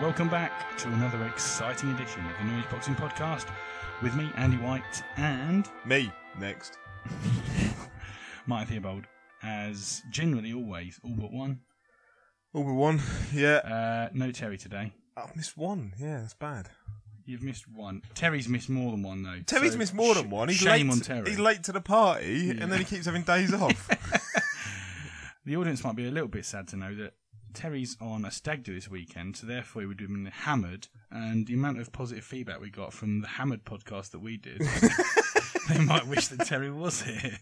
Welcome back to another exciting edition of the New Age Boxing Podcast with me, Andy White, and... Me, next. Martin Theobald, as generally always, all but one. All but one, yeah. No Terry today. I've missed one, yeah, that's bad. You've missed one. Terry's missed more than one, though. Terry's missed more than one. He's shame late on Terry. He's late to the party, yeah. And then he keeps having days off. The audience might be a little bit sad to know that Terry's on a stag do this weekend, so therefore he would have been hammered, and the amount of positive feedback we got from the hammered podcast that we did, they might wish that Terry was here.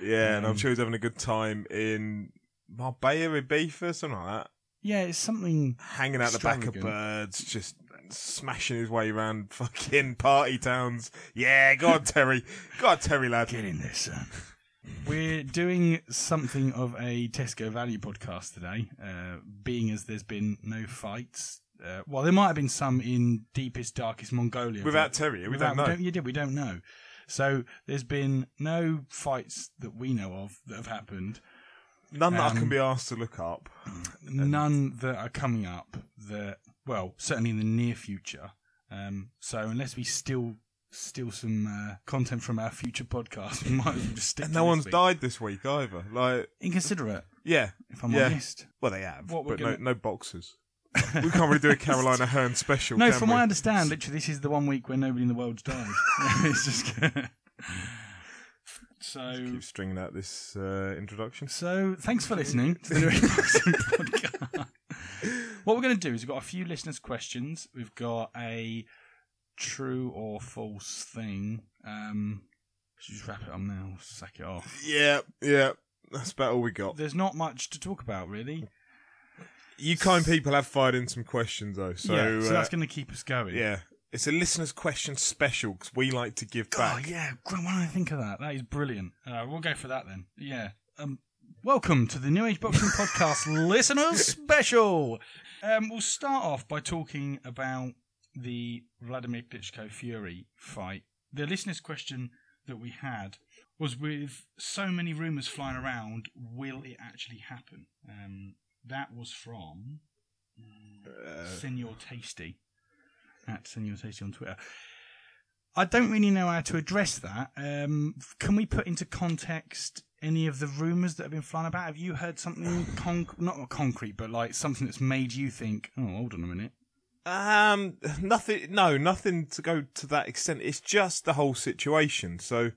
Yeah, and I'm sure he's having a good time in Marbella with beef or something like that. Yeah, it's something hanging out the back of birds, just smashing his way around fucking party towns. Yeah, go on, Terry. Go on, Terry, lad. Get in there, son. We're doing something of a Tesco Value podcast today, being as there's been no fights. Well, there might have been some in deepest, darkest Mongolia. Without Terry, we don't know. We don't know. So there's been no fights that we know of that have happened. None that I can be asked to look up. None that are coming up, certainly in the near future. So unless we steal some content from our future podcast, we might as well just stick. And no one's died this week either. Like inconsiderate. Yeah, if I'm honest. Well, they have, no boxers. We can't really do a Carolina Hearn special. No, from what I understand, literally, this is the one week where nobody in the world's died. It's just so. Just keep stringing out this introduction. So, thanks for listening to the New Age Boxing Podcast. What we're going to do is we've got a few listeners' questions. We've got a true or false thing. Should we just wrap it up now? We'll sack it off. Yeah. That's about all we got. There's not much to talk about, really. You kind people have fired in some questions, though. So, yeah, so that's going to keep us going. Yeah. It's a listener's question special, because we like to give back. Oh, yeah. Why don't I think of that? That is brilliant. We'll go for that, then. Yeah. Welcome to the New Age Boxing Podcast Listener's Special. We'll start off by talking about the Vladimir Klitschko Fury fight. The listener's question that we had was, with so many rumours flying around, will it actually happen? That was from Senor Tasty, at Senor Tasty on Twitter. I don't really know how to address that. Can we put into context any of the rumours that have been flying about? Have you heard something, not concrete, but like something that's made you think, oh, hold on a minute? Nothing. No, nothing to go to that extent. It's just the whole situation. So,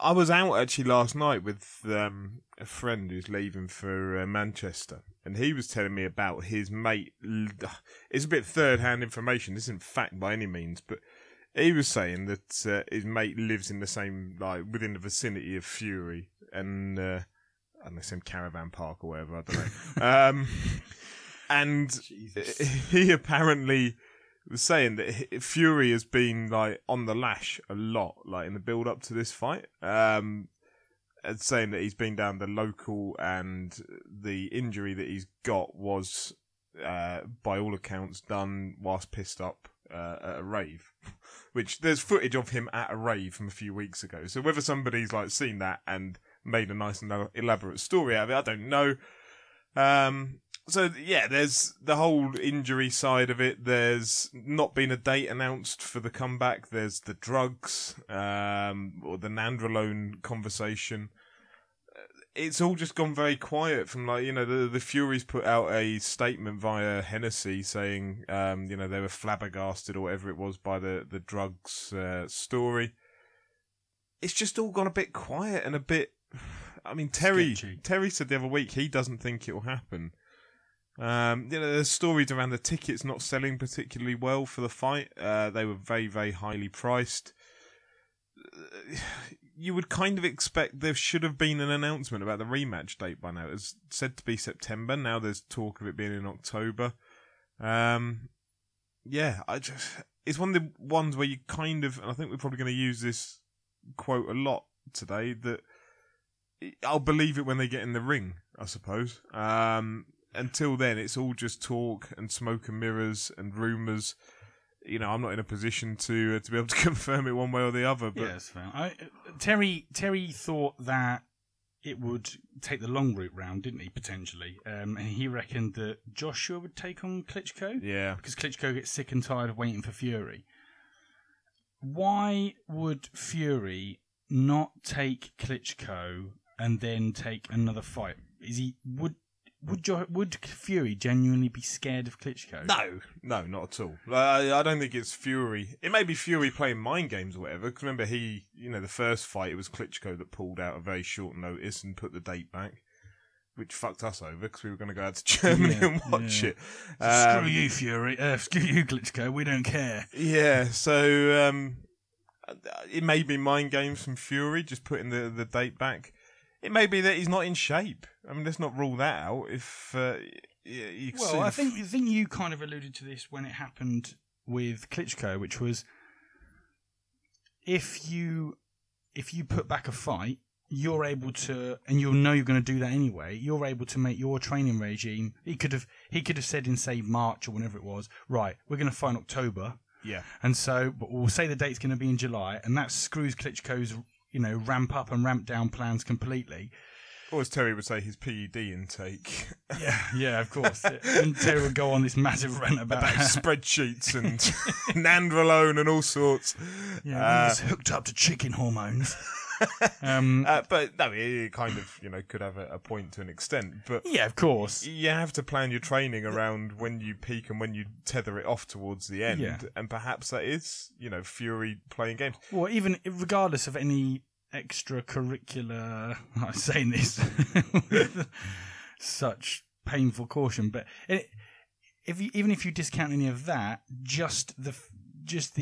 I was out actually last night with a friend who's leaving for Manchester, and he was telling me about his mate. It's a bit third-hand information. This isn't fact by any means, but he was saying that his mate lives in the same, like, within the vicinity of Fury, and I don't know, some caravan park or whatever. I don't know. And Jesus. He apparently was saying that Fury has been like on the lash a lot, like in the build-up to this fight, and saying that he's been down the local, and the injury that he's got was, by all accounts, done whilst pissed up at a rave. Which there's footage of him at a rave from a few weeks ago. So whether somebody's like seen that and made a nice and elaborate story out of it, I don't know. So, yeah, there's the whole injury side of it. There's not been a date announced for the comeback. There's the drugs, or the Nandrolone conversation. It's all just gone very quiet from, like, you know, the Furies put out a statement via Hennessy saying, you know, they were flabbergasted or whatever it was by the drugs story. It's just all gone a bit quiet and a bit... I mean, Terry said the other week he doesn't think it will happen. You know, there's stories around the tickets not selling particularly well for the fight. They were very, very highly priced. You would kind of expect there should have been an announcement about the rematch date by now. It's said to be September. Now there's talk of it being in October. Yeah, I just it's one of the ones where you kind of, and I think we're probably going to use this quote a lot today, that I'll believe it when they get in the ring, I suppose. Until then, it's all just talk and smoke and mirrors and rumours. You know, I'm not in a position to be able to confirm it one way or the other. But yeah, that's fair. Terry thought that it would take the long route round, didn't he, potentially? And he reckoned that Joshua would take on Klitschko. Yeah. Because Klitschko gets sick and tired of waiting for Fury. Why would Fury not take Klitschko and then take another fight? Would Fury genuinely be scared of Klitschko? No, not at all. I don't think it's Fury. It may be Fury playing mind games or whatever. Because remember, the first fight, it was Klitschko that pulled out a very short notice and put the date back, which fucked us over because we were going to go out to Germany and watch it. Screw you, Fury. Screw you, Klitschko. We don't care. Yeah, so it may be mind games from Fury, just putting the date back. It may be that he's not in shape. I mean, let's not rule that out. I think you kind of alluded to this when it happened with Klitschko, which was if you put back a fight, you're able to, and you'll know you're going to do that anyway. You're able to make your training regime. He could have said in, say, March or whenever it was, right, we're going to fight in October. Yeah, and so but we'll say the date's going to be in July, and that screws Klitschko's, you know, ramp up and ramp down plans completely. Or as Terry would say, his PED intake. Yeah, of course. And Terry would go on this massive rant about spreadsheets and Nandrolone and all sorts. Yeah, he's hooked up to chicken hormones. But no, it kind of, you know, could have a point to an extent. But yeah, of course, you have to plan your training around when you peak and when you tether it off towards the end. Yeah. And perhaps that is, you know, Fury playing games. Well, even regardless of any extracurricular, I'm saying this with such painful caution, but if you discount any of that, just the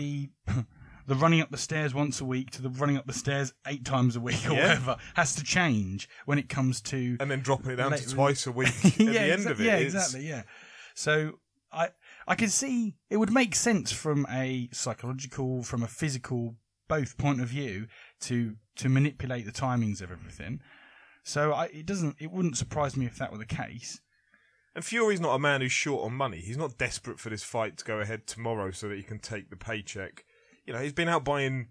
the running up the stairs once a week to the running up the stairs 8 times a week or whatever has to change when it comes to... And then dropping it down to twice a week at the end of it. Yeah, exactly, yeah. So I can see it would make sense from a psychological, from a physical, both point of view to manipulate the timings of everything. So it wouldn't surprise me if that were the case. And Fury's not a man who's short on money. He's not desperate for this fight to go ahead tomorrow so that he can take the paycheck. You know, he's been out buying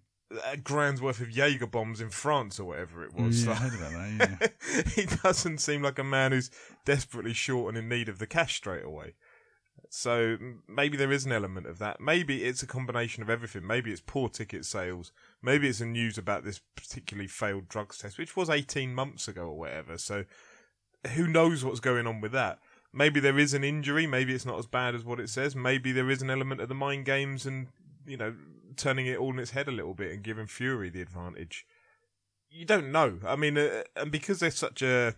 a grand's worth of Jaeger bombs in France or whatever it was. Yeah, I heard about that, yeah. He doesn't seem like a man who's desperately short and in need of the cash straight away. So maybe there is an element of that. Maybe it's a combination of everything. Maybe it's poor ticket sales. Maybe it's the news about this particularly failed drugs test, which was 18 months ago or whatever. So who knows what's going on with that? Maybe there is an injury. Maybe it's not as bad as what it says. Maybe there is an element of the mind games and, you know, turning it all in its head a little bit and giving Fury the advantage. You don't know. I mean, and because they're such a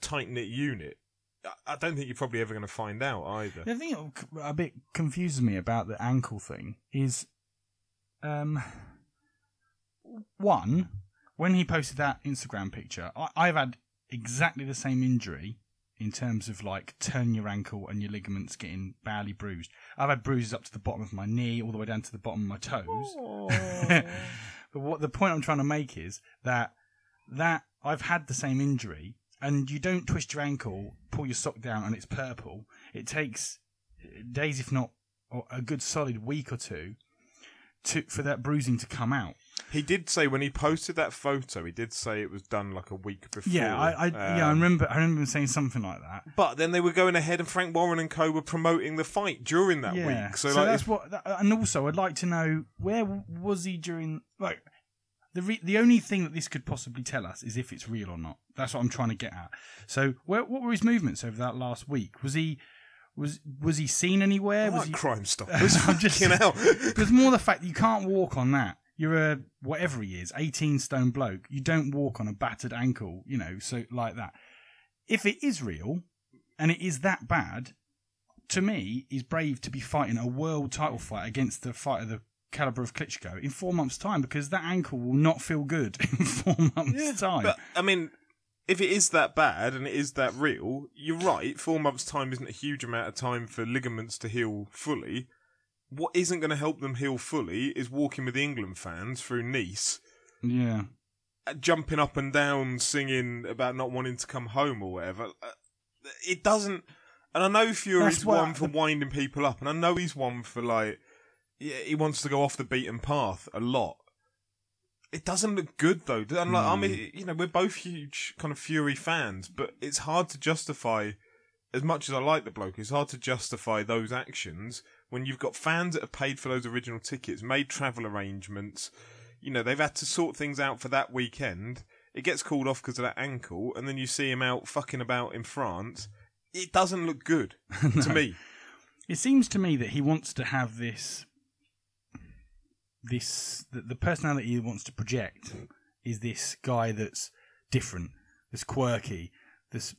tight-knit unit, I don't think you're probably ever going to find out either. The thing that a bit confuses me about the ankle thing is, one, when he posted that Instagram picture, I've had exactly the same injury in terms of, like, turning your ankle and your ligaments getting badly bruised. I've had bruises up to the bottom of my knee, all the way down to the bottom of my toes. But what the point I'm trying to make is that I've had the same injury, and you don't twist your ankle, pull your sock down, and it's purple. It takes days, if not a good solid week or two, for that bruising to come out. He did say when he posted that photo, he did say it was done like a week before. Yeah, I remember him saying something like that. But then they were going ahead, and Frank Warren and co were promoting the fight during that week. So like, that's and also, I'd like to know, where was he during? Like, the only thing that this could possibly tell us is if it's real or not. That's what I'm trying to get at. So, what were his movements over that last week? Was he seen anywhere? Crime Stoppers. I'm just, you know, it was more the fact that you can't walk on that. You're a, whatever he is, 18-stone bloke. You don't walk on a battered ankle, you know, so like that. If it is real, and it is that bad, to me, he's brave to be fighting a world title fight against the fighter of the calibre of Klitschko in 4 months' time, because that ankle will not feel good in 4 months' time. But, I mean, if it is that bad and it is that real, you're right, 4 months' time isn't a huge amount of time for ligaments to heal fully. what isn't going to help them heal fully is walking with the England fans through Nice. Yeah. Jumping up and down, singing about not wanting to come home or whatever. It doesn't... And I know Fury's one for winding people up, and I know he's one for, like... He wants to go off the beaten path a lot. It doesn't look good, though. And like, I mean, you know, we're both huge kind of Fury fans, but it's hard to justify... As much as I like the bloke, it's hard to justify those actions when you've got fans that have paid for those original tickets, made travel arrangements. You know, they've had to sort things out for that weekend. It gets called off because of that ankle, and then you see him out fucking about in France. It doesn't look good to me. It seems to me that he wants to have the personality he wants to project is this guy that's different, that's quirky, that's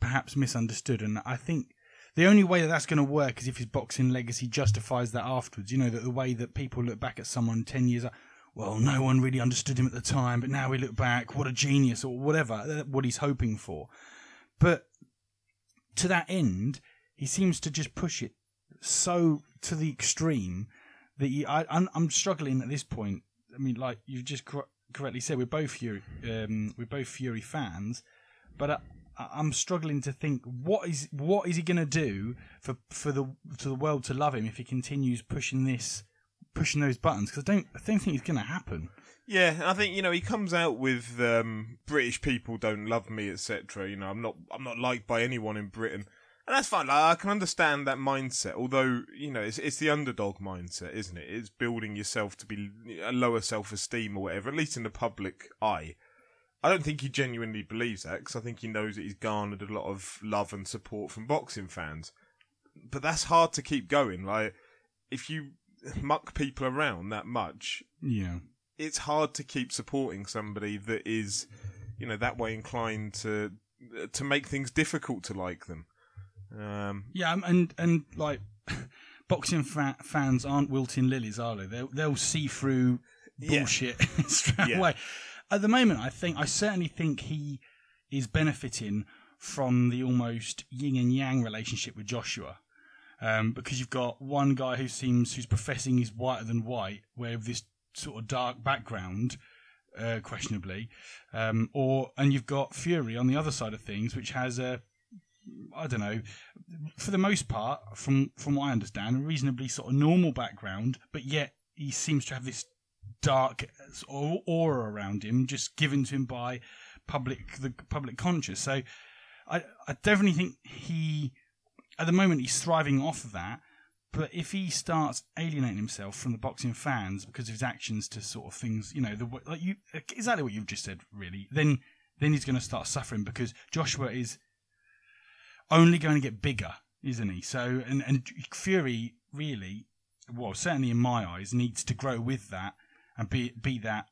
perhaps misunderstood, and I think the only way that that's going to work is if his boxing legacy justifies that afterwards. You know, that the way that people look back at someone 10 years after, well, no one really understood him at the time, but now we look back, what a genius, or whatever, what he's hoping for. But to that end, he seems to just push it so to the extreme that I'm struggling at this point. I mean, like you've just correctly said, we're both Fury fans, but I'm struggling to think what is he going to do for the world to love him if he continues pushing those buttons, because I don't think it's going to happen. Yeah, I think, you know, he comes out with British people don't love me, etc. You know, I'm not liked by anyone in Britain, and that's fine. Like, I can understand that mindset, although, you know, it's the underdog mindset, isn't it? It's building yourself to be a lower self-esteem or whatever, at least in the public eye. I don't think he genuinely believes that, because I think he knows that he's garnered a lot of love and support from boxing fans. But that's hard to keep going. Like, if you muck people around that much, yeah, it's hard to keep supporting somebody that is, you know, that way inclined to make things difficult to like them. Yeah, and like boxing fans aren't wilting lilies, are they? They'll see through bullshit straight away. At the moment, I certainly think he is benefiting from the almost yin and yang relationship with Joshua, because you've got one guy who's professing he's whiter than white, where this sort of dark background, questionably, and you've got Fury on the other side of things, which has I don't know, for the most part, from what I understand, a reasonably sort of normal background, but yet he seems to have this dark aura around him, just given to him by the public conscience. So I definitely think he, at the moment, he's thriving off of that, but if he starts alienating himself from the boxing fans because of his actions to sort of things, you know, exactly what you've just said, really, then he's going to start suffering, because Joshua is only going to get bigger, isn't he? So, and Fury really, well, certainly in my eyes, needs to grow with that, and be that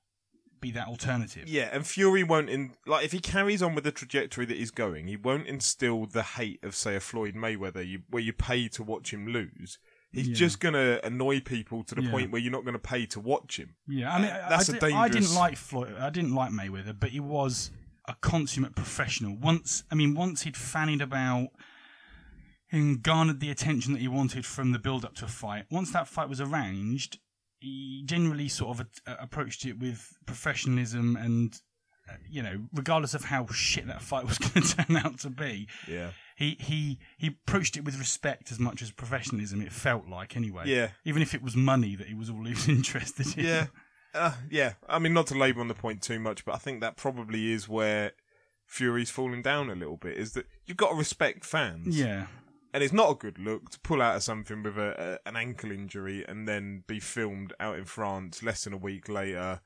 alternative. Yeah, and Fury won't, if he carries on with the trajectory that he's going, he won't instill the hate of, say, a Floyd Mayweather, where you pay to watch him lose. He's just going to annoy people to the point where you're not going to pay to watch him. Yeah, I mean, I didn't like Floyd. I didn't like Mayweather, but he was a consummate professional. Once he'd fannied about and garnered the attention that he wanted from the build-up to a fight, once that fight was arranged, he generally sort of approached it with professionalism and, you know, regardless of how shit that fight was going to turn out to be, he approached it with respect as much as professionalism, it felt like, anyway. Yeah. Even if it was money that he was always interested in. Yeah. I mean, not to labour on the point too much, but I think that probably is where Fury's falling down a little bit, is that you've got to respect fans. Yeah. And it's not a good look to pull out of something with an ankle injury and then be filmed out in France less than a week later,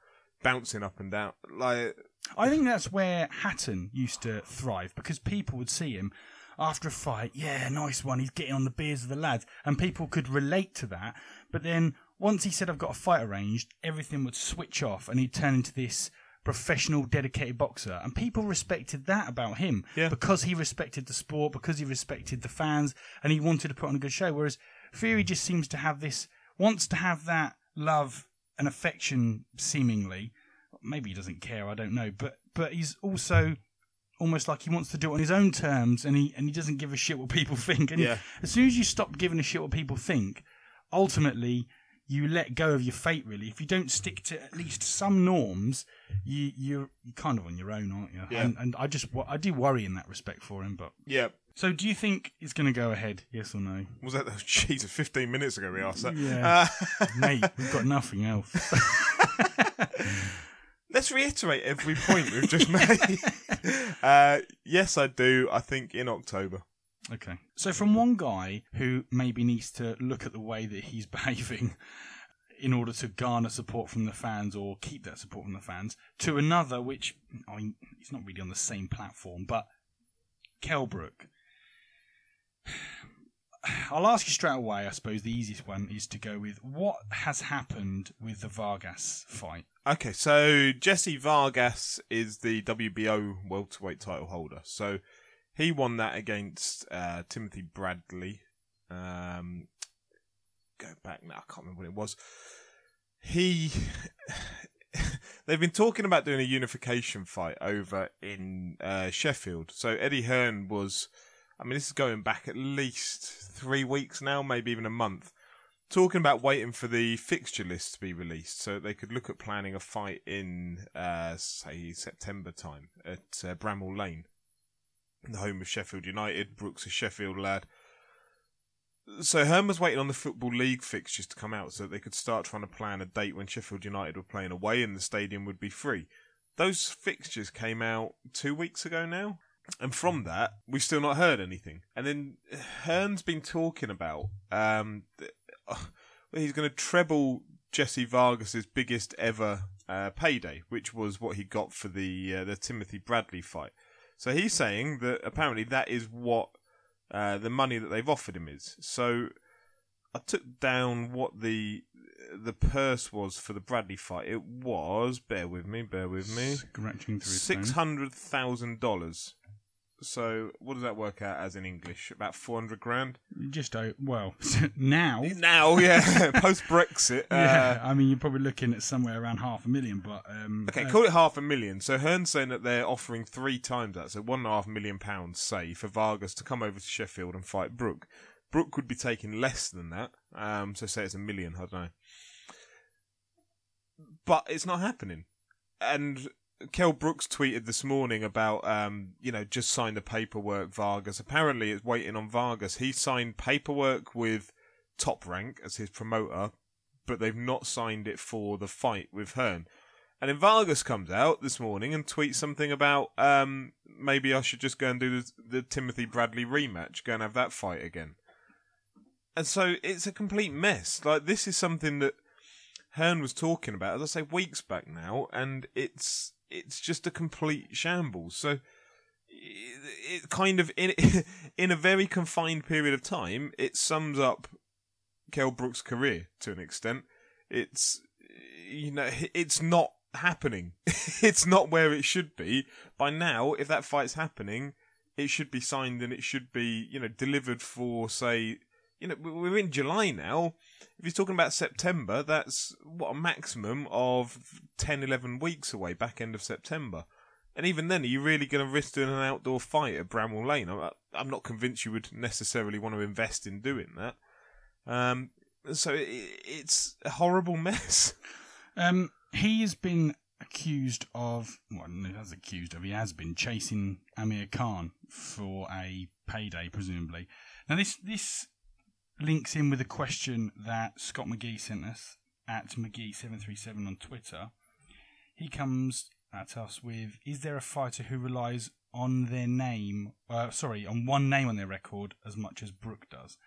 bouncing up and down. Like, I think that's where Hatton used to thrive, because people would see him after a fight. Yeah, nice one. He's getting on the beers of the lads. And people could relate to that. But then once he said, I've got a fight arranged, everything would switch off and he'd turn into this professional, dedicated boxer, and people respected that about him because he respected the sport, because he respected the fans, and he wanted to put on a good show. Whereas Fury just seems to have this, wants to have that love and affection, seemingly. Maybe he doesn't care, I don't know, but he's also almost like he wants to do it on his own terms, and he doesn't give a shit what people think. And as soon as you stop giving a shit what people think, ultimately you let go of your fate, really. If you don't stick to at least some norms, you're kind of on your own, aren't you? Yeah. And I do worry in that respect for him, but... Yeah. So do you think it's going to go ahead, yes or no? Was that... Oh, geez, 15 minutes ago we asked that. Yeah. Mate, we've got nothing else. Let's reiterate every point we've just made. Yes, I do. I think in October. Okay. So from one guy who maybe needs to look at the way that he's behaving in order to garner support from the fans or keep that support from the fans, to another, which, I mean, he's not really on the same platform, but Kell Brook. I'll ask you straight away, I suppose the easiest one is to go with what has happened with the Vargas fight. Okay, so Jesse Vargas is the WBO welterweight title holder. So he won that against Timothy Bradley. Go back now, I can't remember what it was. They've been talking about doing a unification fight over in Sheffield. So Eddie Hearn was... I mean, this is going back at least 3 weeks now, maybe even a month, talking about waiting for the fixture list to be released so they could look at planning a fight in, say, September time at Bramall Lane, the home of Sheffield United. Brook's a Sheffield lad. So Hearn was waiting on the Football League fixtures to come out so that they could start trying to plan a date when Sheffield United were playing away and the stadium would be free. Those fixtures came out 2 weeks ago now. And from that, we've still not heard anything. And then Hearn's been talking about he's going to treble Jesse Vargas's biggest ever payday, which was what he got for the Timothy Bradley fight. So he's saying that apparently that is what the money that they've offered him is. So I took down what the purse was for the Bradley fight. It was, bear with me, $600,000. So what does that work out as in English? About 400 grand? Just, well, now. Now, yeah. Post-Brexit. Yeah, I mean, you're probably looking at somewhere around $500,000, but... okay, call it $500,000. So Hearn's saying that they're offering 3 times that, so £1.5 million, say, for Vargas to come over to Sheffield and fight Brook. Brook would be taking less than that, so say it's $1 million, I don't know. But it's not happening. And... Kell Brook's tweeted this morning about, just sign the paperwork, Vargas. Apparently it's waiting on Vargas. He signed paperwork with Top Rank as his promoter, but they've not signed it for the fight with Hearn. And then Vargas comes out this morning and tweets something about, maybe I should just go and do the Timothy Bradley rematch, go and have that fight again. And so it's a complete mess. Like, this is something that Hearn was talking about, as I say, weeks back now, and it's just a complete shambles. So it kind of, in a very confined period of time, it sums up Kell Brook's career to an extent. It's, it's not happening. It's not where it should be. By now, if that fight's happening, it should be signed and it should be, delivered for, say, we're in July now. If he's talking about September, that's a maximum of 10, 11 weeks away, back end of September. And even then, are you really going to risk doing an outdoor fight at Bramall Lane? I'm not convinced you would necessarily want to invest in doing that. So it's a horrible mess. He has been he has been chasing Amir Khan for a payday, presumably. Now, this links in with a question that Scott McGee sent us at McGee737 on Twitter. He comes at us with, is there a fighter who relies on on one name on their record as much as Brook does?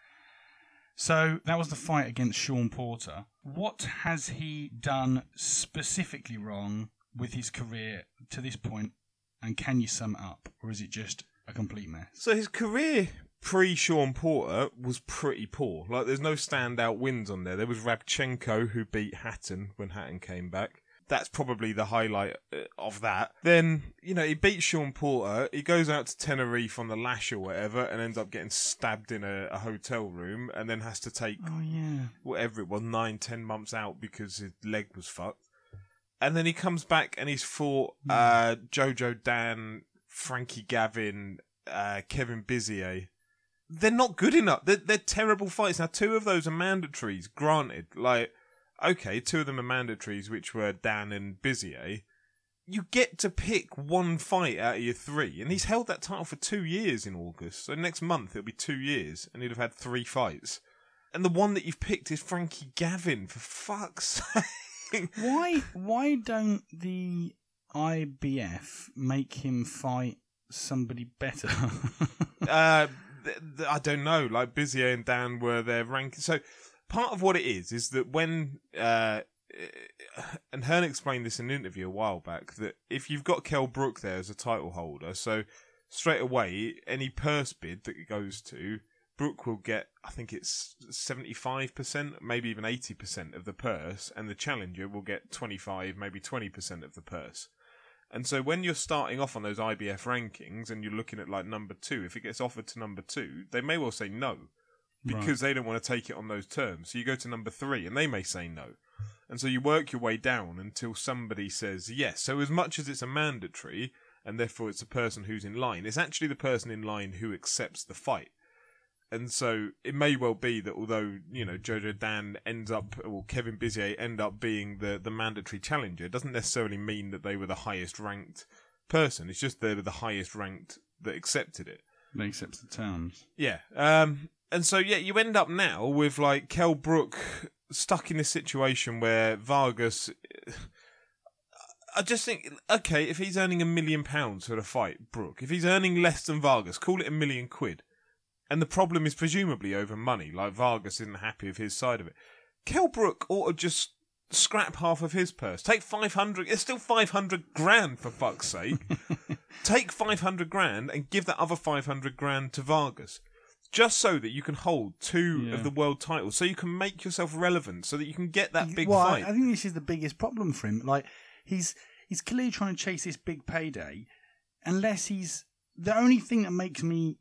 So that was the fight against Sean Porter. What has he done specifically wrong with his career to this point, and can you sum it up, or is it just a complete mess? So his career... pre-Sean Porter was pretty poor. Like, there's no standout wins on there. There was Rabchenko, who beat Hatton when Hatton came back. That's probably the highlight of that. Then, he beats Sean Porter. He goes out to Tenerife on the lash or whatever and ends up getting stabbed in a hotel room and then has to take, 9-10 months out because his leg was fucked. And then he comes back and he's fought Jojo Dan, Frankie Gavin, Kevin Bizier. they're not good enough. They're terrible fights. Now, two of those are mandatories, granted. Like, okay, two of them are mandatories, which were Dan and Bizier. You get to pick one fight out of your three, and he's held that title for 2 years in August, so next month it'll be 2 years, and he'd have had three fights. And the one that you've picked is Frankie Gavin, for fuck's sake. Why don't the IBF make him fight somebody better? I don't know. Like, Bizier and Dan were their ranking. So part of what it is that when... and Hearn explained this in an interview a while back, that if you've got Kell Brook there as a title holder, so straight away, any purse bid that it goes to, Brook will get, I think it's 75%, maybe even 80% of the purse, and the challenger will get 25%, maybe 20% of the purse. And so when you're starting off on those IBF rankings and you're looking at like number two, if it gets offered to number two, they may well say no, because they don't want to take it on those terms. So you go to number three and they may say no. And so you work your way down until somebody says yes. So as much as it's a mandatory, and therefore it's a person who's in line, it's actually the person in line who accepts the fight. And so it may well be that although, you know, Jojo Dan ends up, or Kevin Bizier end up being the mandatory challenger, it doesn't necessarily mean that they were the highest ranked person. It's just they were the highest ranked that accepted it. They accept the terms. Yeah. And so, yeah, you end up now with, like, Kell Brook... stuck in a situation where Vargas, I just think, okay, if he's earning £1 million for the fight, Brook, if he's earning less than Vargas, call it £1 million quid. And the problem is presumably over money, like Vargas isn't happy with his side of it. Kell Brook ought to just scrap half of his purse. Take 500, it's still 500 grand for fuck's sake. Take 500 grand and give that other 500 grand to Vargas. Just so that you can hold two of the world titles, so you can make yourself relevant, so that you can get that big fight. I think this is the biggest problem for him. Like, he's clearly trying to chase this big payday, unless he's... The only thing that makes me...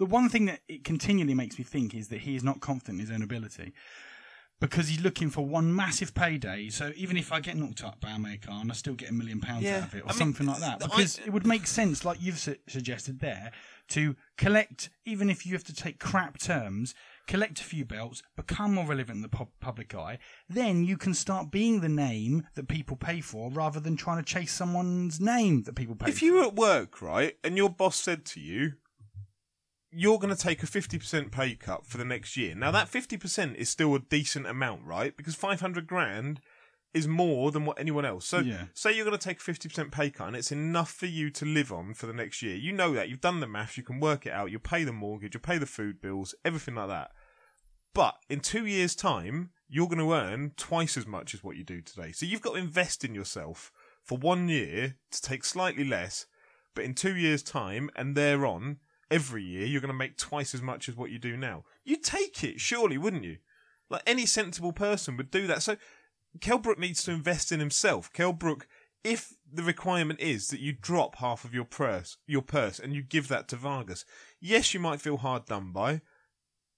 The one thing that it continually makes me think is that he is not confident in his own ability. Because he's looking for one massive payday, so even if I get knocked up by Amir Khan, I still get £1 million out of it, or something like that. Because it would make sense, like you've suggested there, to collect, even if you have to take crap terms, collect a few belts, become more relevant in the public eye, then you can start being the name that people pay for, rather than trying to chase someone's name that people pay for. If you were at work, right, and your boss said to you, you're going to take a 50% pay cut for the next year. Now, that 50% is still a decent amount, right? Because 500 grand is more than what anyone else. So say you're going to take a 50% pay cut and it's enough for you to live on for the next year. You know that. You've done the maths. You can work it out. You'll pay the mortgage. You'll pay the food bills, everything like that. But in 2 years' time, you're going to earn twice as much as what you do today. So you've got to invest in yourself for 1 year to take slightly less, but in 2 years' time and thereon... every year, you're going to make twice as much as what you do now. You'd take it, surely, wouldn't you? Like, any sensible person would do that. So, Kell Brook needs to invest in himself. Kell Brook, if the requirement is that you drop half of your purse, and you give that to Vargas, yes, you might feel hard done by,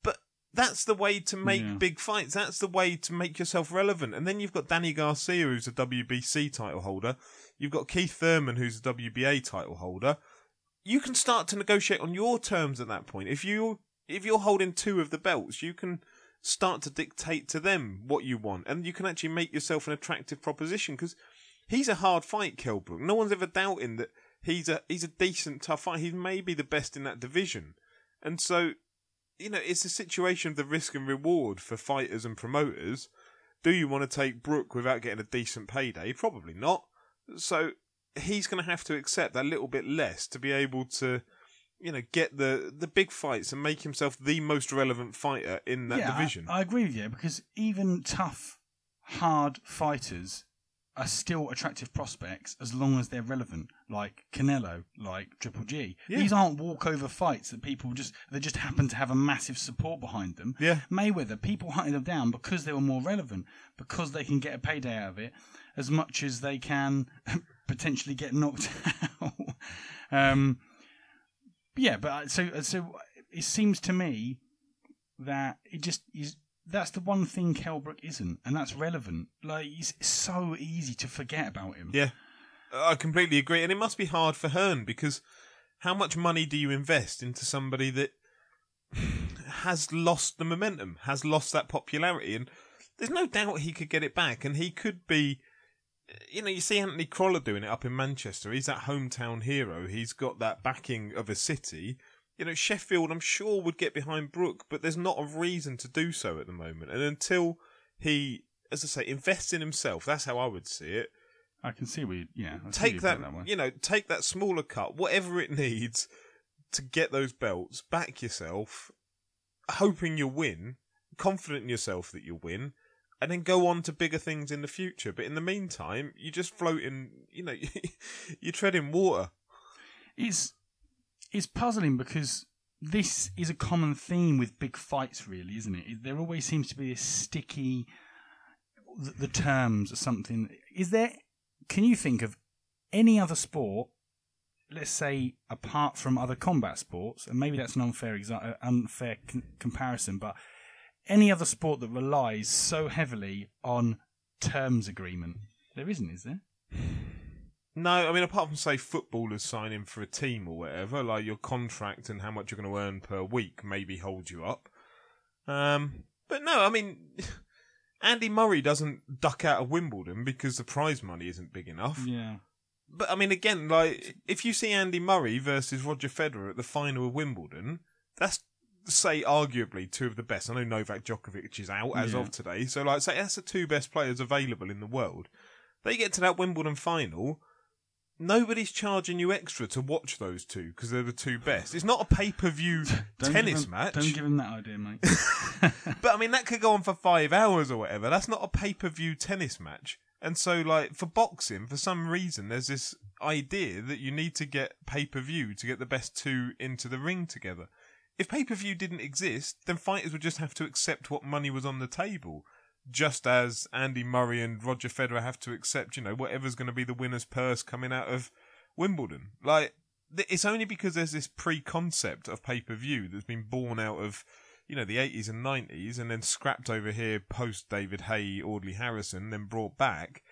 but that's the way to make big fights. That's the way to make yourself relevant. And then you've got Danny Garcia, who's a WBC title holder. You've got Keith Thurman, who's a WBA title holder. You can start to negotiate on your terms at that point. If you're holding two of the belts, you can start to dictate to them what you want, and you can actually make yourself an attractive proposition, because he's a hard fight, Kell Brook. No one's ever doubting that he's a decent, tough fight. He's maybe the best in that division. And so, you know, it's a situation of the risk and reward for fighters and promoters. Do you want to take Brook without getting a decent payday? Probably not. So... he's going to have to accept that little bit less to be able to, you know, get the big fights and make himself the most relevant fighter in that division. I agree with you, because even tough, hard fighters are still attractive prospects as long as they're relevant, like Canelo, like Triple G. Yeah. These aren't walkover fights that people just happen to have a massive support behind them. Yeah. Mayweather, people hunted them down because they were more relevant, because they can get a payday out of it as much as they can potentially get knocked out. So it seems to me that it just is. That's the one thing Kell Brook isn't, and that's relevant. Like, it's so easy to forget about him. Yeah, I completely agree. And it must be hard for Hearn, because how much money do you invest into somebody that has lost the momentum, has lost that popularity? And there's no doubt he could get it back, and he could be, you know, you see Anthony Crawler doing it up in Manchester. He's that hometown hero. He's got that backing of a city. You know, Sheffield, I'm sure, would get behind Brook, but there's not a reason to do so at the moment. And until he, as I say, invests in himself, that's how I would see it. I can see we, yeah. Take that, you know, take that smaller cut, whatever it needs to get those belts, back yourself, hoping you'll win, confident in yourself that you'll win, and then go on to bigger things in the future. But in the meantime, you just float in, you know, you're treading water. It's puzzling because this is a common theme with big fights, really, isn't it? There always seems to be this sticky, the terms or something. Is there... Can you think of any other sport, let's say, apart from other combat sports, and maybe that's an unfair comparison, but any other sport that relies so heavily on terms agreement? There isn't, is there? No, I mean, apart from, say, footballers signing for a team or whatever, like your contract and how much you're going to earn per week maybe hold you up. But no, I mean... Andy Murray doesn't duck out of Wimbledon because the prize money isn't big enough. Yeah. But, I mean, again, like, if you see Andy Murray versus Roger Federer at the final of Wimbledon, that's, say, arguably two of the best. I know Novak Djokovic is out as of today. So, like, say, that's the two best players available in the world. They get to that Wimbledon final, nobody's charging you extra to watch those two because they're the two best. It's not a pay-per-view tennis match. Don't give him that idea, mate. But, I mean, that could go on for 5 hours or whatever. That's not a pay-per-view tennis match. And so, like, for boxing, for some reason, there's this idea that you need to get pay-per-view to get the best two into the ring together. If pay-per-view didn't exist, then fighters would just have to accept what money was on the table, just as Andy Murray and Roger Federer have to accept, you know, whatever's going to be the winner's purse coming out of Wimbledon. Like, it's only because there's this pre-concept of pay-per-view that's been born out of, you know, the 80s and 90s and then scrapped over here post-David Haye, Audley Harrison, then brought back.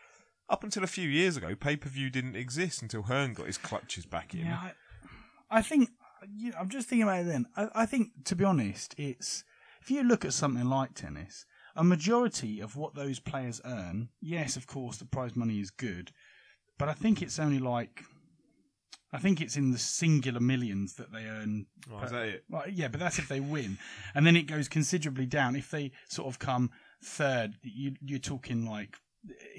Up until a few years ago, pay-per-view didn't exist until Hearn got his clutches back in. Yeah, I think, you know, I'm just thinking about it then. I think, to be honest, it's, if you look at something like tennis, a majority of what those players earn, yes, of course, the prize money is good, but I think it's only like, I think it's in the singular millions that they earn. Oh, is that it? Well, yeah, but that's if they win. And then it goes considerably down. If they sort of come third, you're talking like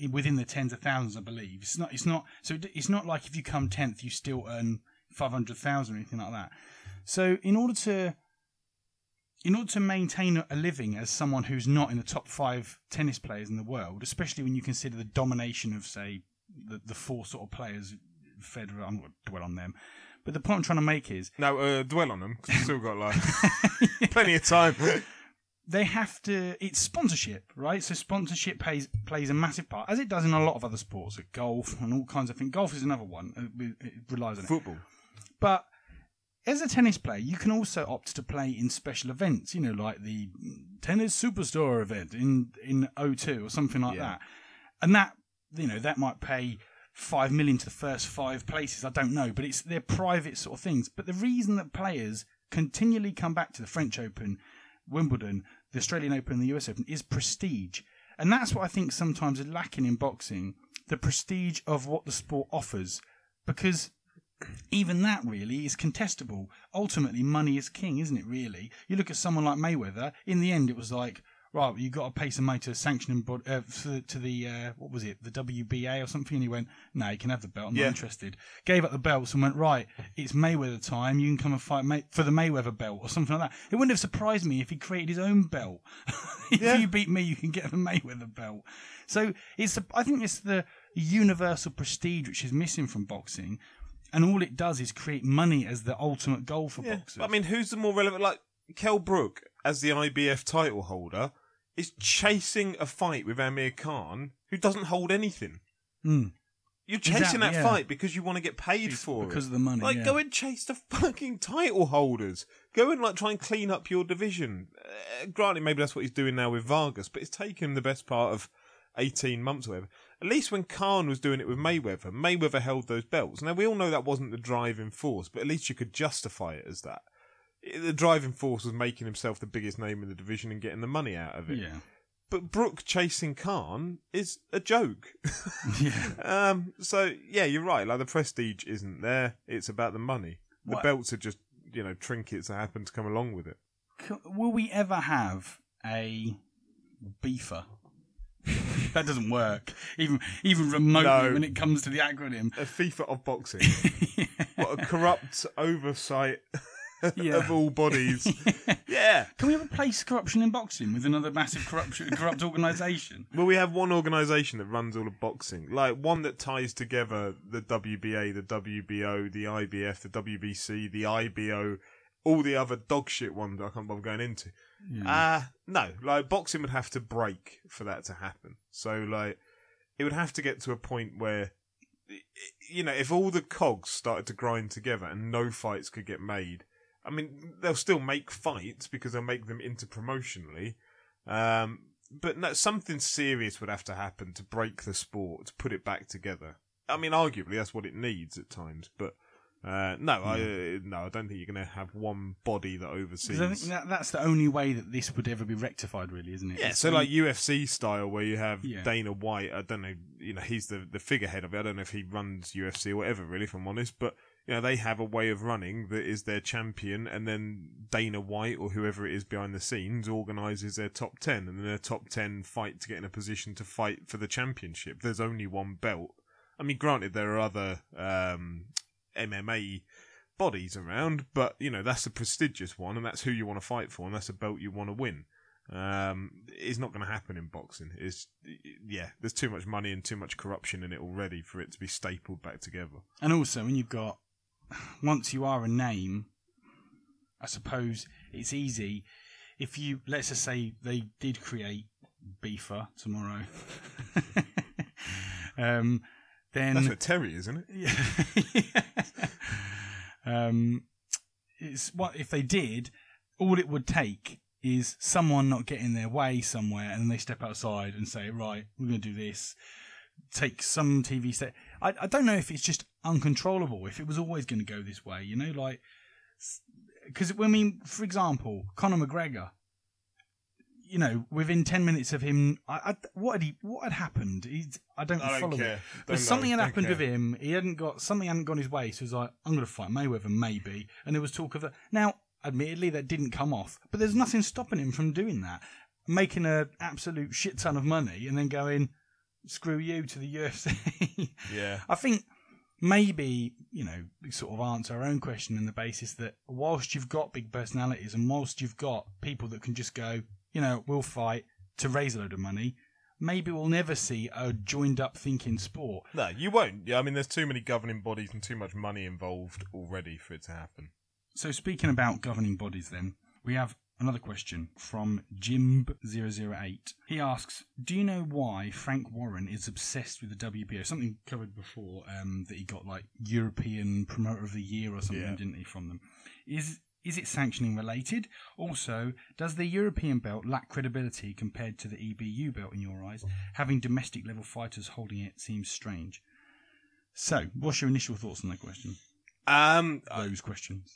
within the tens of thousands, I believe. It's not like if you come 10th, you still earn 500,000 or anything like that. So in order to maintain a living as someone who's not in the top five tennis players in the world, especially when you consider the domination of, say, the four sort of players, Federer, I'm not going to dwell on them, but the point I'm trying to make is... No, dwell on them, because we've still got, like, plenty of time. They have to... It's sponsorship, right? So sponsorship plays a massive part, as it does in a lot of other sports, like golf and all kinds of things. Golf is another one. It relies on football. But... as a tennis player, you can also opt to play in special events, you know, like the Tennis Superstar event in 02 or something like that. And that, you know, that might pay 5 million to the first five places. I don't know, but it's they're private sort of things. But the reason that players continually come back to the French Open, Wimbledon, the Australian Open, the US Open is prestige. And that's what I think sometimes is lacking in boxing, the prestige of what the sport offers, because... even that really is contestable. Ultimately, money is king, isn't it, really? You look at someone like Mayweather, in the end it was like, right, you've got to pay some money to sanctioning the WBA or something, and he went, no, you can have the belt, I'm not interested. Gave up the belts and went, right, it's Mayweather time, you can come and fight for the Mayweather belt or something like that. It wouldn't have surprised me if he created his own belt. If you beat me, you can get the Mayweather belt. So I think it's the universal prestige which is missing from boxing. And all it does is create money as the ultimate goal for boxers. I mean, who's the more relevant? Like, Kell Brook, as the IBF title holder, is chasing a fight with Amir Khan, who doesn't hold anything. Mm. You're chasing that fight because you want to get paid for it. Because of the money, like, go and chase the fucking title holders. Go and, like, try and clean up your division. Granted, maybe that's what he's doing now with Vargas, but it's taken him the best part of 18 months or whatever. At least when Khan was doing it with Mayweather, Mayweather held those belts. Now, we all know that wasn't the driving force, but at least you could justify it as that. The driving force was making himself the biggest name in the division and getting the money out of it. Yeah. But Brook chasing Khan is a joke. Yeah. So, yeah, you're right. Like, the prestige isn't there. It's about the money. The belts are just, you know, trinkets that happen to come along with it. Will we ever have a beefer? That doesn't work, even remotely, no, when it comes to the acronym. A FIFA of boxing. Yeah. What a corrupt oversight of all bodies. Yeah. Can we replace corruption in boxing with another massive corrupt organisation? Well, we have one organisation that runs all of boxing, like one that ties together the WBA, the WBO, the IBF, the WBC, the IBO, all the other dog shit ones I can't bother going into. No, like boxing would have to break for that to happen. So, like, it would have to get to a point where, you know, if all the cogs started to grind together and no fights could get made, I mean, they'll still make fights because they'll make them interpromotionally. But no, something serious would have to happen to break the sport, to put it back together. I mean, arguably that's what it needs at times, but. I don't think you're going to have one body that oversees. I think that's the only way that this would ever be rectified, really, isn't it? Yeah, so like UFC style, where you have Dana White. I don't know, you know, he's the figurehead of it. I don't know if he runs UFC or whatever, really, if I'm honest. But you know, they have a way of running that is their champion, and then Dana White or whoever it is behind the scenes organises their top 10, and then their top 10 fight to get in a position to fight for the championship. There's only one belt. I mean, granted, there are other MMA bodies around, but you know, that's a prestigious one, and that's who you want to fight for, and that's a belt you want to win. It's not going to happen in boxing. There's too much money and too much corruption in it already for it to be stapled back together. And also, when you've got, once you are a name, I suppose it's easy. If you, let's just say they did create Beefer tomorrow, then that's what Terry is, isn't it? Yeah. It's what if they did. All it would take is someone not getting their way somewhere, and then they step outside and say, "Right, we're going to do this." Take some TV set. I don't know if it's just uncontrollable. If it was always going to go this way, you know, like, because I mean, for example, Conor McGregor. You know, within 10 minutes of him, what had happened? I don't follow it. But something had happened with him. He hadn't got something hadn't gone his way. So he was like, "I'm going to fight Mayweather, maybe." And there was talk of that. Now, admittedly, that didn't come off, but there's nothing stopping him from doing that, making an absolute shit ton of money, and then going, "Screw you" to the UFC. Yeah, I think maybe, you know, we sort of answer our own question on the basis that whilst you've got big personalities and whilst you've got people that can just go, you know, we'll fight to raise a load of money, maybe we'll never see a joined-up thinking sport. No, you won't. Yeah, I mean, there's too many governing bodies and too much money involved already for it to happen. So speaking about governing bodies then, we have another question from Jimb008. He asks, do you know why Frank Warren is obsessed with the WBO? Something covered before, that he got, like, European Promoter of the Year or something, didn't he, from them? Is it sanctioning related? Also, does the European belt lack credibility compared to the EBU belt in your eyes? Having domestic level fighters holding it seems strange. So, what's your initial thoughts on that question? Those questions.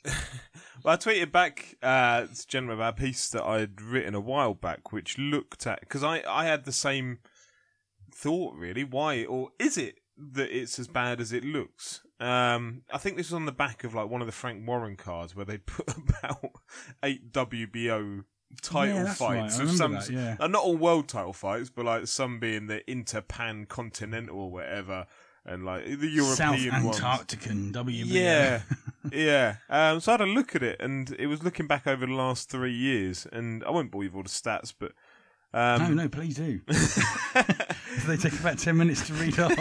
Well, I tweeted back to Jen about a piece that I'd written a while back, which looked at, because I had the same thought, really. Why, or is it that it's as bad as it looks? I think this was on the back of like one of the Frank Warren cards where they put about 8 WBO title fights. Right. Not all world title fights, but like some being the inter-pan continental or whatever, and like the European South Antarctican ones. WBO. Yeah, yeah. So I had a look at it, and it was looking back over the last 3 years, and I won't bore you with all the stats, but no, please do. So they take about 10 minutes to read off.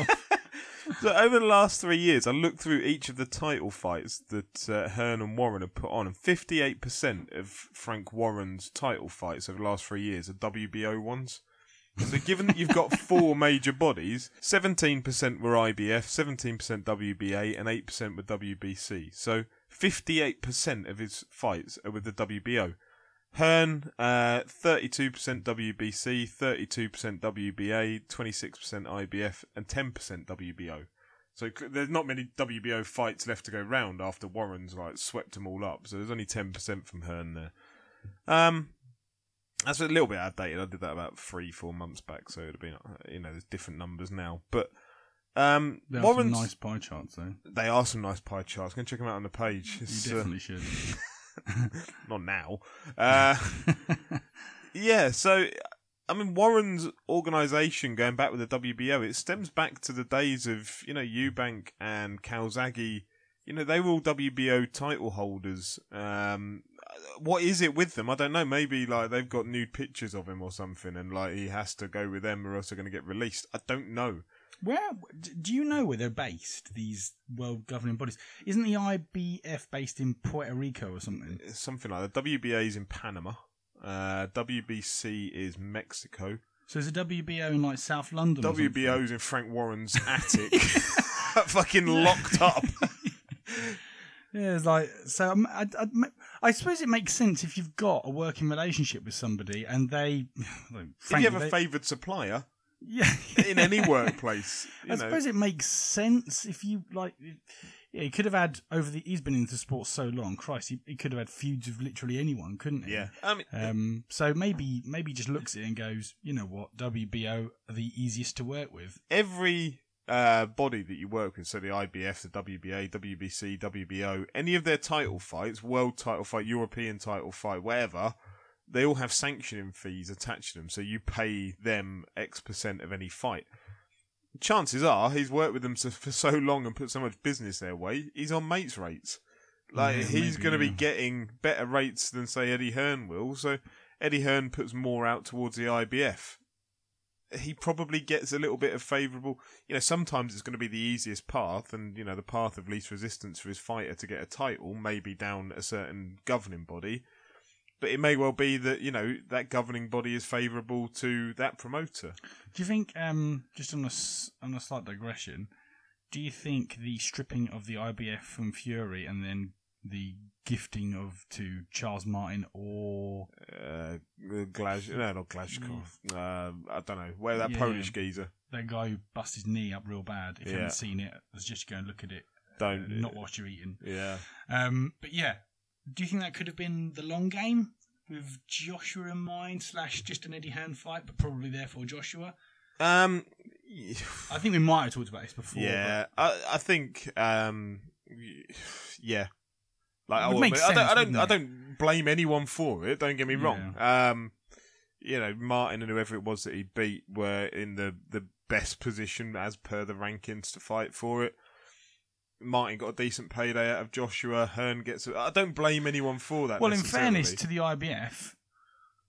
So over the last 3 years, I looked through each of the title fights that Hearn and Warren have put on, and 58% of Frank Warren's title fights over the last 3 years are WBO ones. So given that you've got 4 major bodies, 17% were IBF, 17% WBA, and 8% were WBC. So 58% of his fights are with the WBO. Hearn, 32% WBC, 32% WBA, 26% IBF, and 10% WBO. So there's not many WBO fights left to go round after Warren's like swept them all up. So there's only 10% from Hearn there. That's a little bit outdated. I did that about 3-4 months back, so it'd have been, you know, there's different numbers now. But there are some nice pie charts, though. They are some nice pie charts. Go and check them out on the page. It's, you definitely should. Not now. Yeah, so, I mean, Warren's organisation, going back with the WBO, it stems back to the days of, you know, Eubank and Calzaghe. You know, they were all WBO title holders. What is it with them? I don't know. Maybe, like, they've got nude pictures of him or something, and, like, he has to go with them or else they're going to get released. I don't know. Where do you know where they're based? These world governing bodies. Isn't the IBF based in Puerto Rico or something? Something like that. WBA is in Panama. WBC is Mexico. So is the WBO in like South London? WBO's in Frank Warren's attic, fucking locked up. Yeah, it's like so. I suppose it makes sense if you've got a working relationship with somebody and they. Frankly, if you have a favoured supplier. Yeah, in any workplace. I suppose it makes sense if you like. Yeah, he could have had He's been into sports so long, Christ. He could have had feuds with literally anyone, couldn't he? Yeah. I mean, so maybe just looks at it and goes, you know what? WBO are the easiest to work with. Every body that you work with, so the IBF, the WBA, WBC, WBO, any of their title fights, world title fight, European title fight, whatever. They all have sanctioning fees attached to them, so you pay them X percent of any fight. Chances are, he's worked with them for so long and put so much business their way, he's on mates rates. Like, yeah, he's going to be getting better rates than, say, Eddie Hearn will, so Eddie Hearn puts more out towards the IBF. He probably gets a little bit of favourable... You know, sometimes it's going to be the easiest path, and, you know, the path of least resistance for his fighter to get a title may be down a certain governing body. But it may well be that, you know, that governing body is favourable to that promoter. Do you think, just on a slight digression, do you think the stripping of the IBF from Fury and then the gifting to Charles Martin or... not Klitschko. I don't know. Where that Polish geezer? That guy who bust his knee up real bad. If you haven't seen it, let's just go and look at it. Don't. Not whilst you're eating. Yeah. But yeah. Do you think that could have been the long game with Joshua in mind / just an Eddie Hearn fight, but probably therefore Joshua? I think we might have talked about this before. Yeah, I think, yeah. Like, it makes sense, I don't blame anyone for it. Don't get me wrong. You know, Martin and whoever it was that he beat were in the best position as per the rankings to fight for it. Martin got a decent payday out of Joshua. Hearn gets... I don't blame anyone for that. Well, in fairness to the IBF,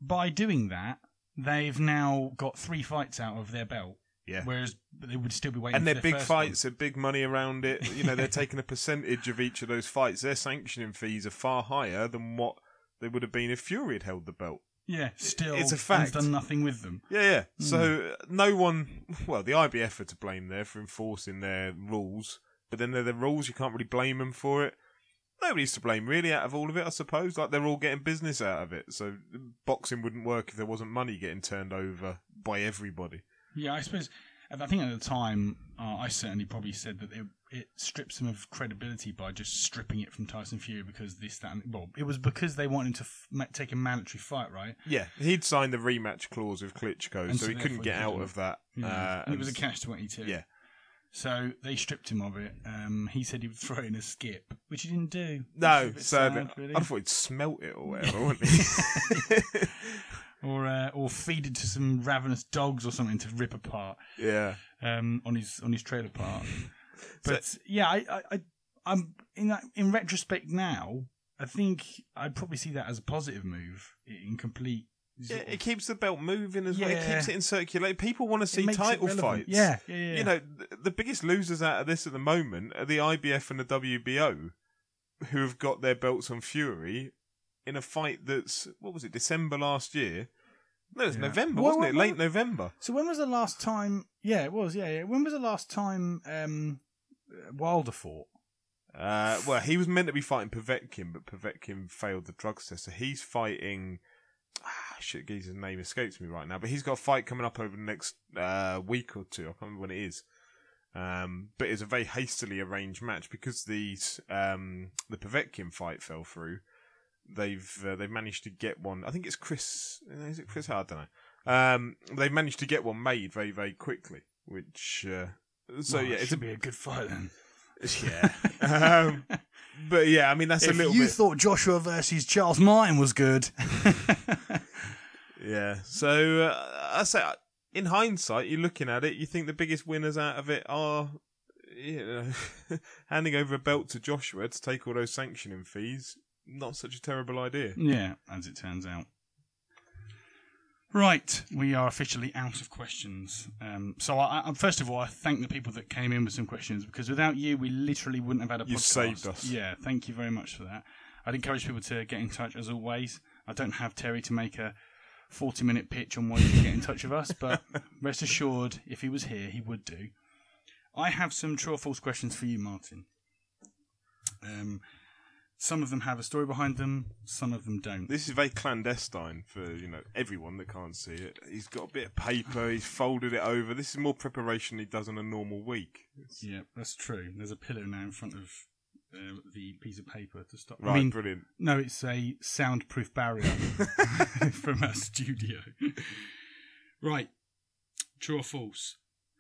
by doing that, they've now got 3 fights out of their belt. Yeah. Whereas they would still be waiting for their big fights, they're big money around it. You know, they're taking a percentage of each of those fights. Their sanctioning fees are far higher than what they would have been if Fury had held the belt. Yeah, still, it's a fact. Done nothing with them. Yeah, yeah. So no one... Well, the IBF are to blame there for enforcing their rules... But then they're the rules, you can't really blame them for it. Nobody's to blame, really, out of all of it, I suppose. Like, they're all getting business out of it. So boxing wouldn't work if there wasn't money getting turned over by everybody. Yeah, I suppose... I think at the time, I certainly probably said that it strips them of credibility by just stripping it from Tyson Fury because this, that, and... Well, it was because they wanted to take a mandatory fight, right? Yeah, he'd signed the rematch clause with Klitschko, so he couldn't get out of that. Yeah. And it was a cash 22. Yeah. So they stripped him of it. He said he would throw in a skip, which he didn't do. No, sadly. Really. I thought he'd smelt it or whatever, wouldn't he? or feed it to some ravenous dogs or something to rip apart. Yeah. On his trailer park. But I'm in retrospect now. I think I'd probably see that as a positive move. In complete. Yeah, it keeps the belt moving as well. It keeps it in circulation. People want to see title fights. Yeah, yeah, yeah. You know, the biggest losers out of this at the moment are the IBF and the WBO, who have got their belts on Fury in a fight that's, what was it, December last year? No, it was November, wasn't it? Late November. So when was the last time... Yeah, it was, yeah. When was the last time Wilder fought? Well, he was meant to be fighting Povetkin, but Povetkin failed the drugs test, so he's fighting... shit, his name escapes me right now, but he's got a fight coming up over the next week or two. I can't remember when it is. But it's a very hastily arranged match because the Povetkin fight fell through. They've managed to get one. I think it's Chris. Is it Chris? I don't know. They've managed to get one made very, very quickly. Which yeah, it'll be a good fight then. Yeah. But yeah, I mean that's you thought Joshua versus Charles Martin was good. Yeah. So I say, in hindsight, you're looking at it. You think the biggest winners out of it are, you know, handing over a belt to Joshua to take all those sanctioning fees. Not such a terrible idea. Yeah, as it turns out. Right, we are officially out of questions. So, I first of all, I thank the people that came in with some questions, because without you, we literally wouldn't have had a podcast. You saved us. Yeah, thank you very much for that. I'd encourage people to get in touch, as always. I don't have Terry to make a 40-minute pitch on why you should get in touch with us, but rest assured, if he was here, he would do. I have some true or false questions for you, Martin. Some of them have a story behind them, some of them don't. This is very clandestine for, you know, everyone that can't see it. He's got a bit of paper, he's folded it over. This is more preparation he does on a normal week. Yeah, that's true. There's a pillow now in front of the piece of paper to stop. Right, I mean, brilliant. No, it's a soundproof barrier from our studio. Right, true or false?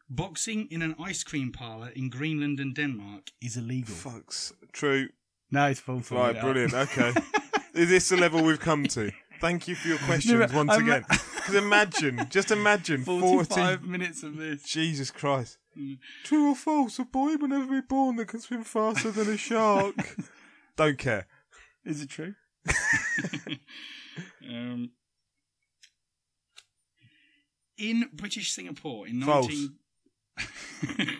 Boxing in an ice cream parlour in Greenland and Denmark is illegal. Fucks, true. No, it's full. Right, brilliant. Okay, is this the level we've come to? Thank you for your questions once again. Because imagine 45 minutes of this. Jesus Christ! Mm. True or false? A boy will never be born that can swim faster than a shark. Don't care. Is it true? In British Singapore in false. 19.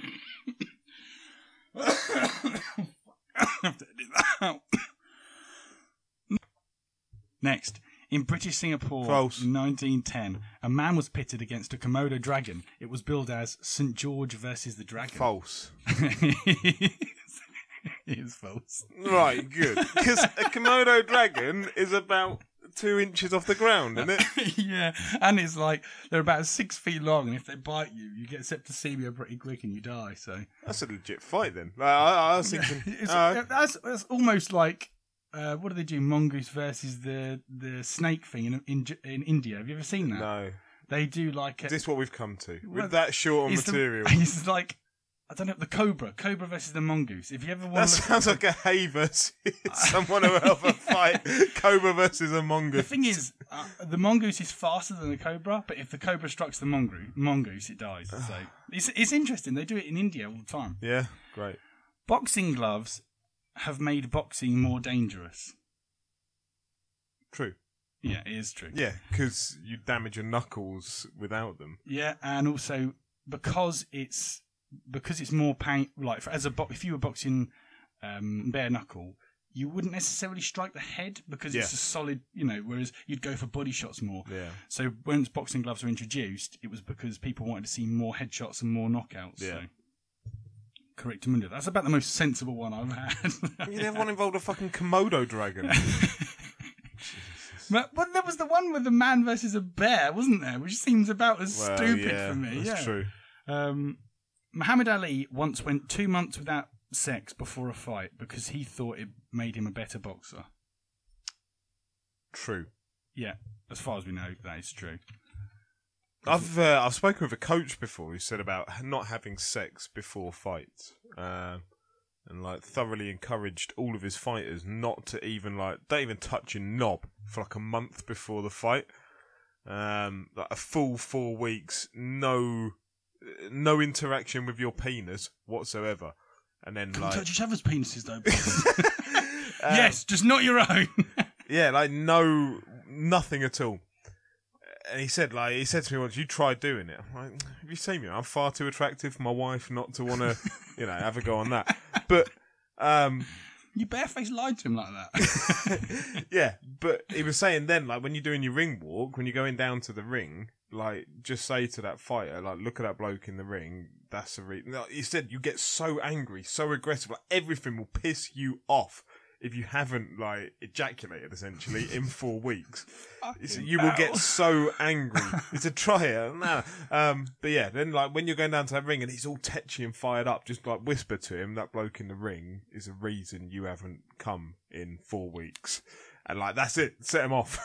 Next, in British Singapore in 1910, a man was pitted against a Komodo dragon. It was billed as St. George versus the Dragon. False. It is false. Right, good. Because a Komodo dragon is about 2 inches off the ground, isn't it? Yeah, and it's like they're about 6 feet long, and if they bite you, you get septicemia pretty quick and you die. So that's a legit fight, then. Like, I was thinking that's almost like what do they do? Mongoose versus the snake thing in India. Have you ever seen that? No. They do like a, is this what we've come to with that short on material? It's like. I don't know, the Cobra versus the Mongoose. If you ever want to sounds like a hay versus someone who will help a fight. Cobra versus a Mongoose. The thing is, the Mongoose is faster than the Cobra, but if the Cobra strikes the Mongoose, it dies. So it's interesting. They do it in India all the time. Yeah, great. Boxing gloves have made boxing more dangerous. True. Yeah, it is true. Yeah, because you damage your knuckles without them. Yeah, and also because it's more pain, like as if you were boxing bare knuckle, you wouldn't necessarily strike the head because it's a solid, you know, whereas you'd go for body shots more. Yeah. So once boxing gloves were introduced, it was because people wanted to see more headshots and more knockouts. Yeah. So. Correct, Mundo. That's about the most sensible one I've had. You never one involved a fucking Komodo dragon. But there was the one with the man versus a bear, wasn't there? Which seems about as stupid for me. That's true. Muhammad Ali once went 2 months without sex before a fight because he thought it made him a better boxer. True. Yeah, as far as we know, that is true. I've spoken with a coach before who said about not having sex before fights, and like thoroughly encouraged all of his fighters not to even don't even touch your knob for like a month before the fight. Like a full 4 weeks, no interaction with your penis whatsoever, and then couldn't touch each other's penises though. Yes, just not your own. Yeah, nothing at all. And he said to me once, "You try doing it." I'm like, "Have you seen me? I'm far too attractive for my wife not to want to, you know, have a go on that." But you barefaced lied to him like that. Yeah, but he was saying then, like when you're doing your ring walk, when you're going down to the ring. Like, just say to that fighter, like, look at that bloke in the ring. That's the reason. He said you get so angry, so aggressive, like everything will piss you off if you haven't like ejaculated essentially in 4 weeks. You will get so angry. It's a trial. No. But yeah, then like when you're going down to that ring and he's all tetchy and fired up, just like whisper to him, that bloke in the ring is the reason you haven't come in 4 weeks. And like, that's it. Set him off.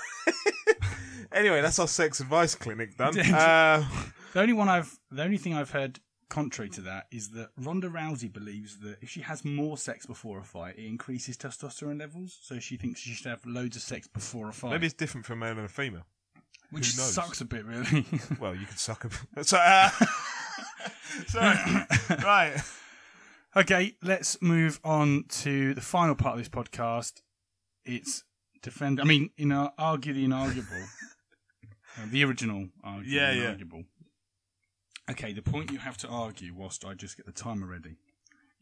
Anyway, that's our sex advice clinic done. The only thing I've heard contrary to that is that Ronda Rousey believes that if she has more sex before a fight, it increases testosterone levels. So she thinks she should have loads of sex before a fight. Maybe it's different for a male and a female. Which sucks a bit, really. Well, you can suck a bit. So, sorry. Right. Okay, let's move on to the final part of this podcast. It's argue the inarguable. The original argue the inarguable. Okay, the point you have to argue, whilst I just get the timer ready,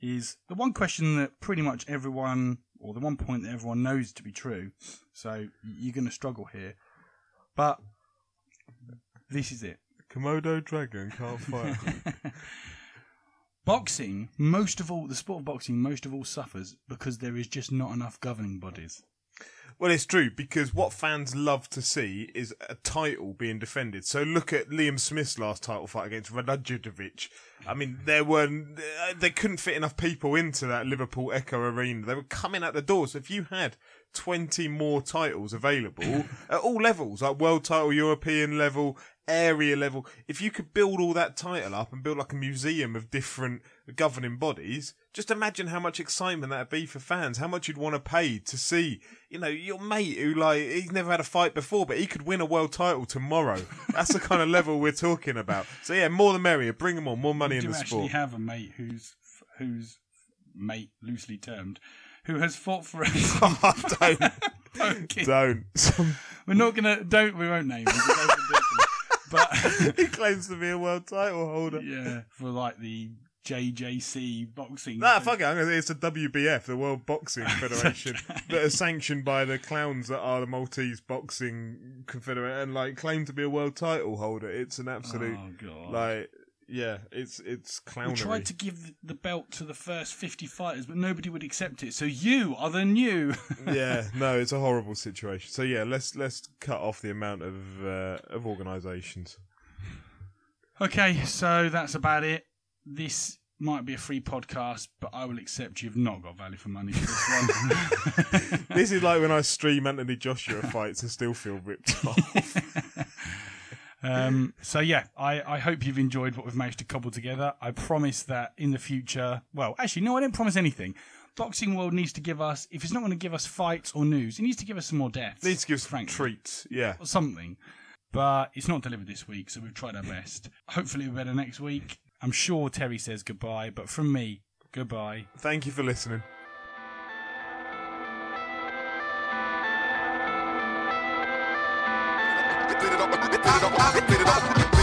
is the one question that pretty much everyone, or the one point that everyone knows to be true, so you're going to struggle here, but this is it. Komodo dragon can't fight. Boxing, the sport of boxing, most of all suffers because there is just not enough governing bodies. Well, it's true, because what fans love to see is a title being defended. So look at Liam Smith's last title fight against Radulovic. I mean, they couldn't fit enough people into that Liverpool Echo Arena. They were coming at the door. So if you had 20 more titles available at all levels, like world title, European level, area level, if you could build all that title up and build like a museum of different governing bodies, just imagine how much excitement that'd be for fans, how much you'd want to pay to see, you know, your mate who, like, he's never had a fight before, but he could win a world title tomorrow. That's the kind of level we're talking about. So yeah, more the merrier, bring them on, more money in the sport. You do actually have a mate who's mate loosely termed, who has fought for us. Don't. We're not going to, we won't name him. But he claims to be a world title holder. Yeah, for like the JJC boxing. Nah, fuck it. It's the WBF, the World Boxing Federation, that are sanctioned by the clowns that are the Maltese Boxing Confederation, and like claim to be a world title holder. It's an absolute, like, yeah, it's clownery. We tried to give the belt to the first 50 fighters, but nobody would accept it. So you are the new. Yeah, no, it's a horrible situation. So yeah, let's cut off the amount of organisations. Okay, so that's about it. This might be a free podcast, but I will accept you've not got value for money for this one. This is like when I stream Anthony Joshua fights and still feel ripped off. So yeah, I hope you've enjoyed what we've managed to cobble together. I promise that in the future, well, actually, no, I don't promise anything. Boxing world needs to give us, if it's not going to give us fights or news, it needs to give us some more deaths. It needs to give us treats, yeah. Or something. But it's not delivered this week, so we've tried our best. Hopefully we're better next week. I'm sure Terry says goodbye, but from me, goodbye. Thank you for listening. Get it up.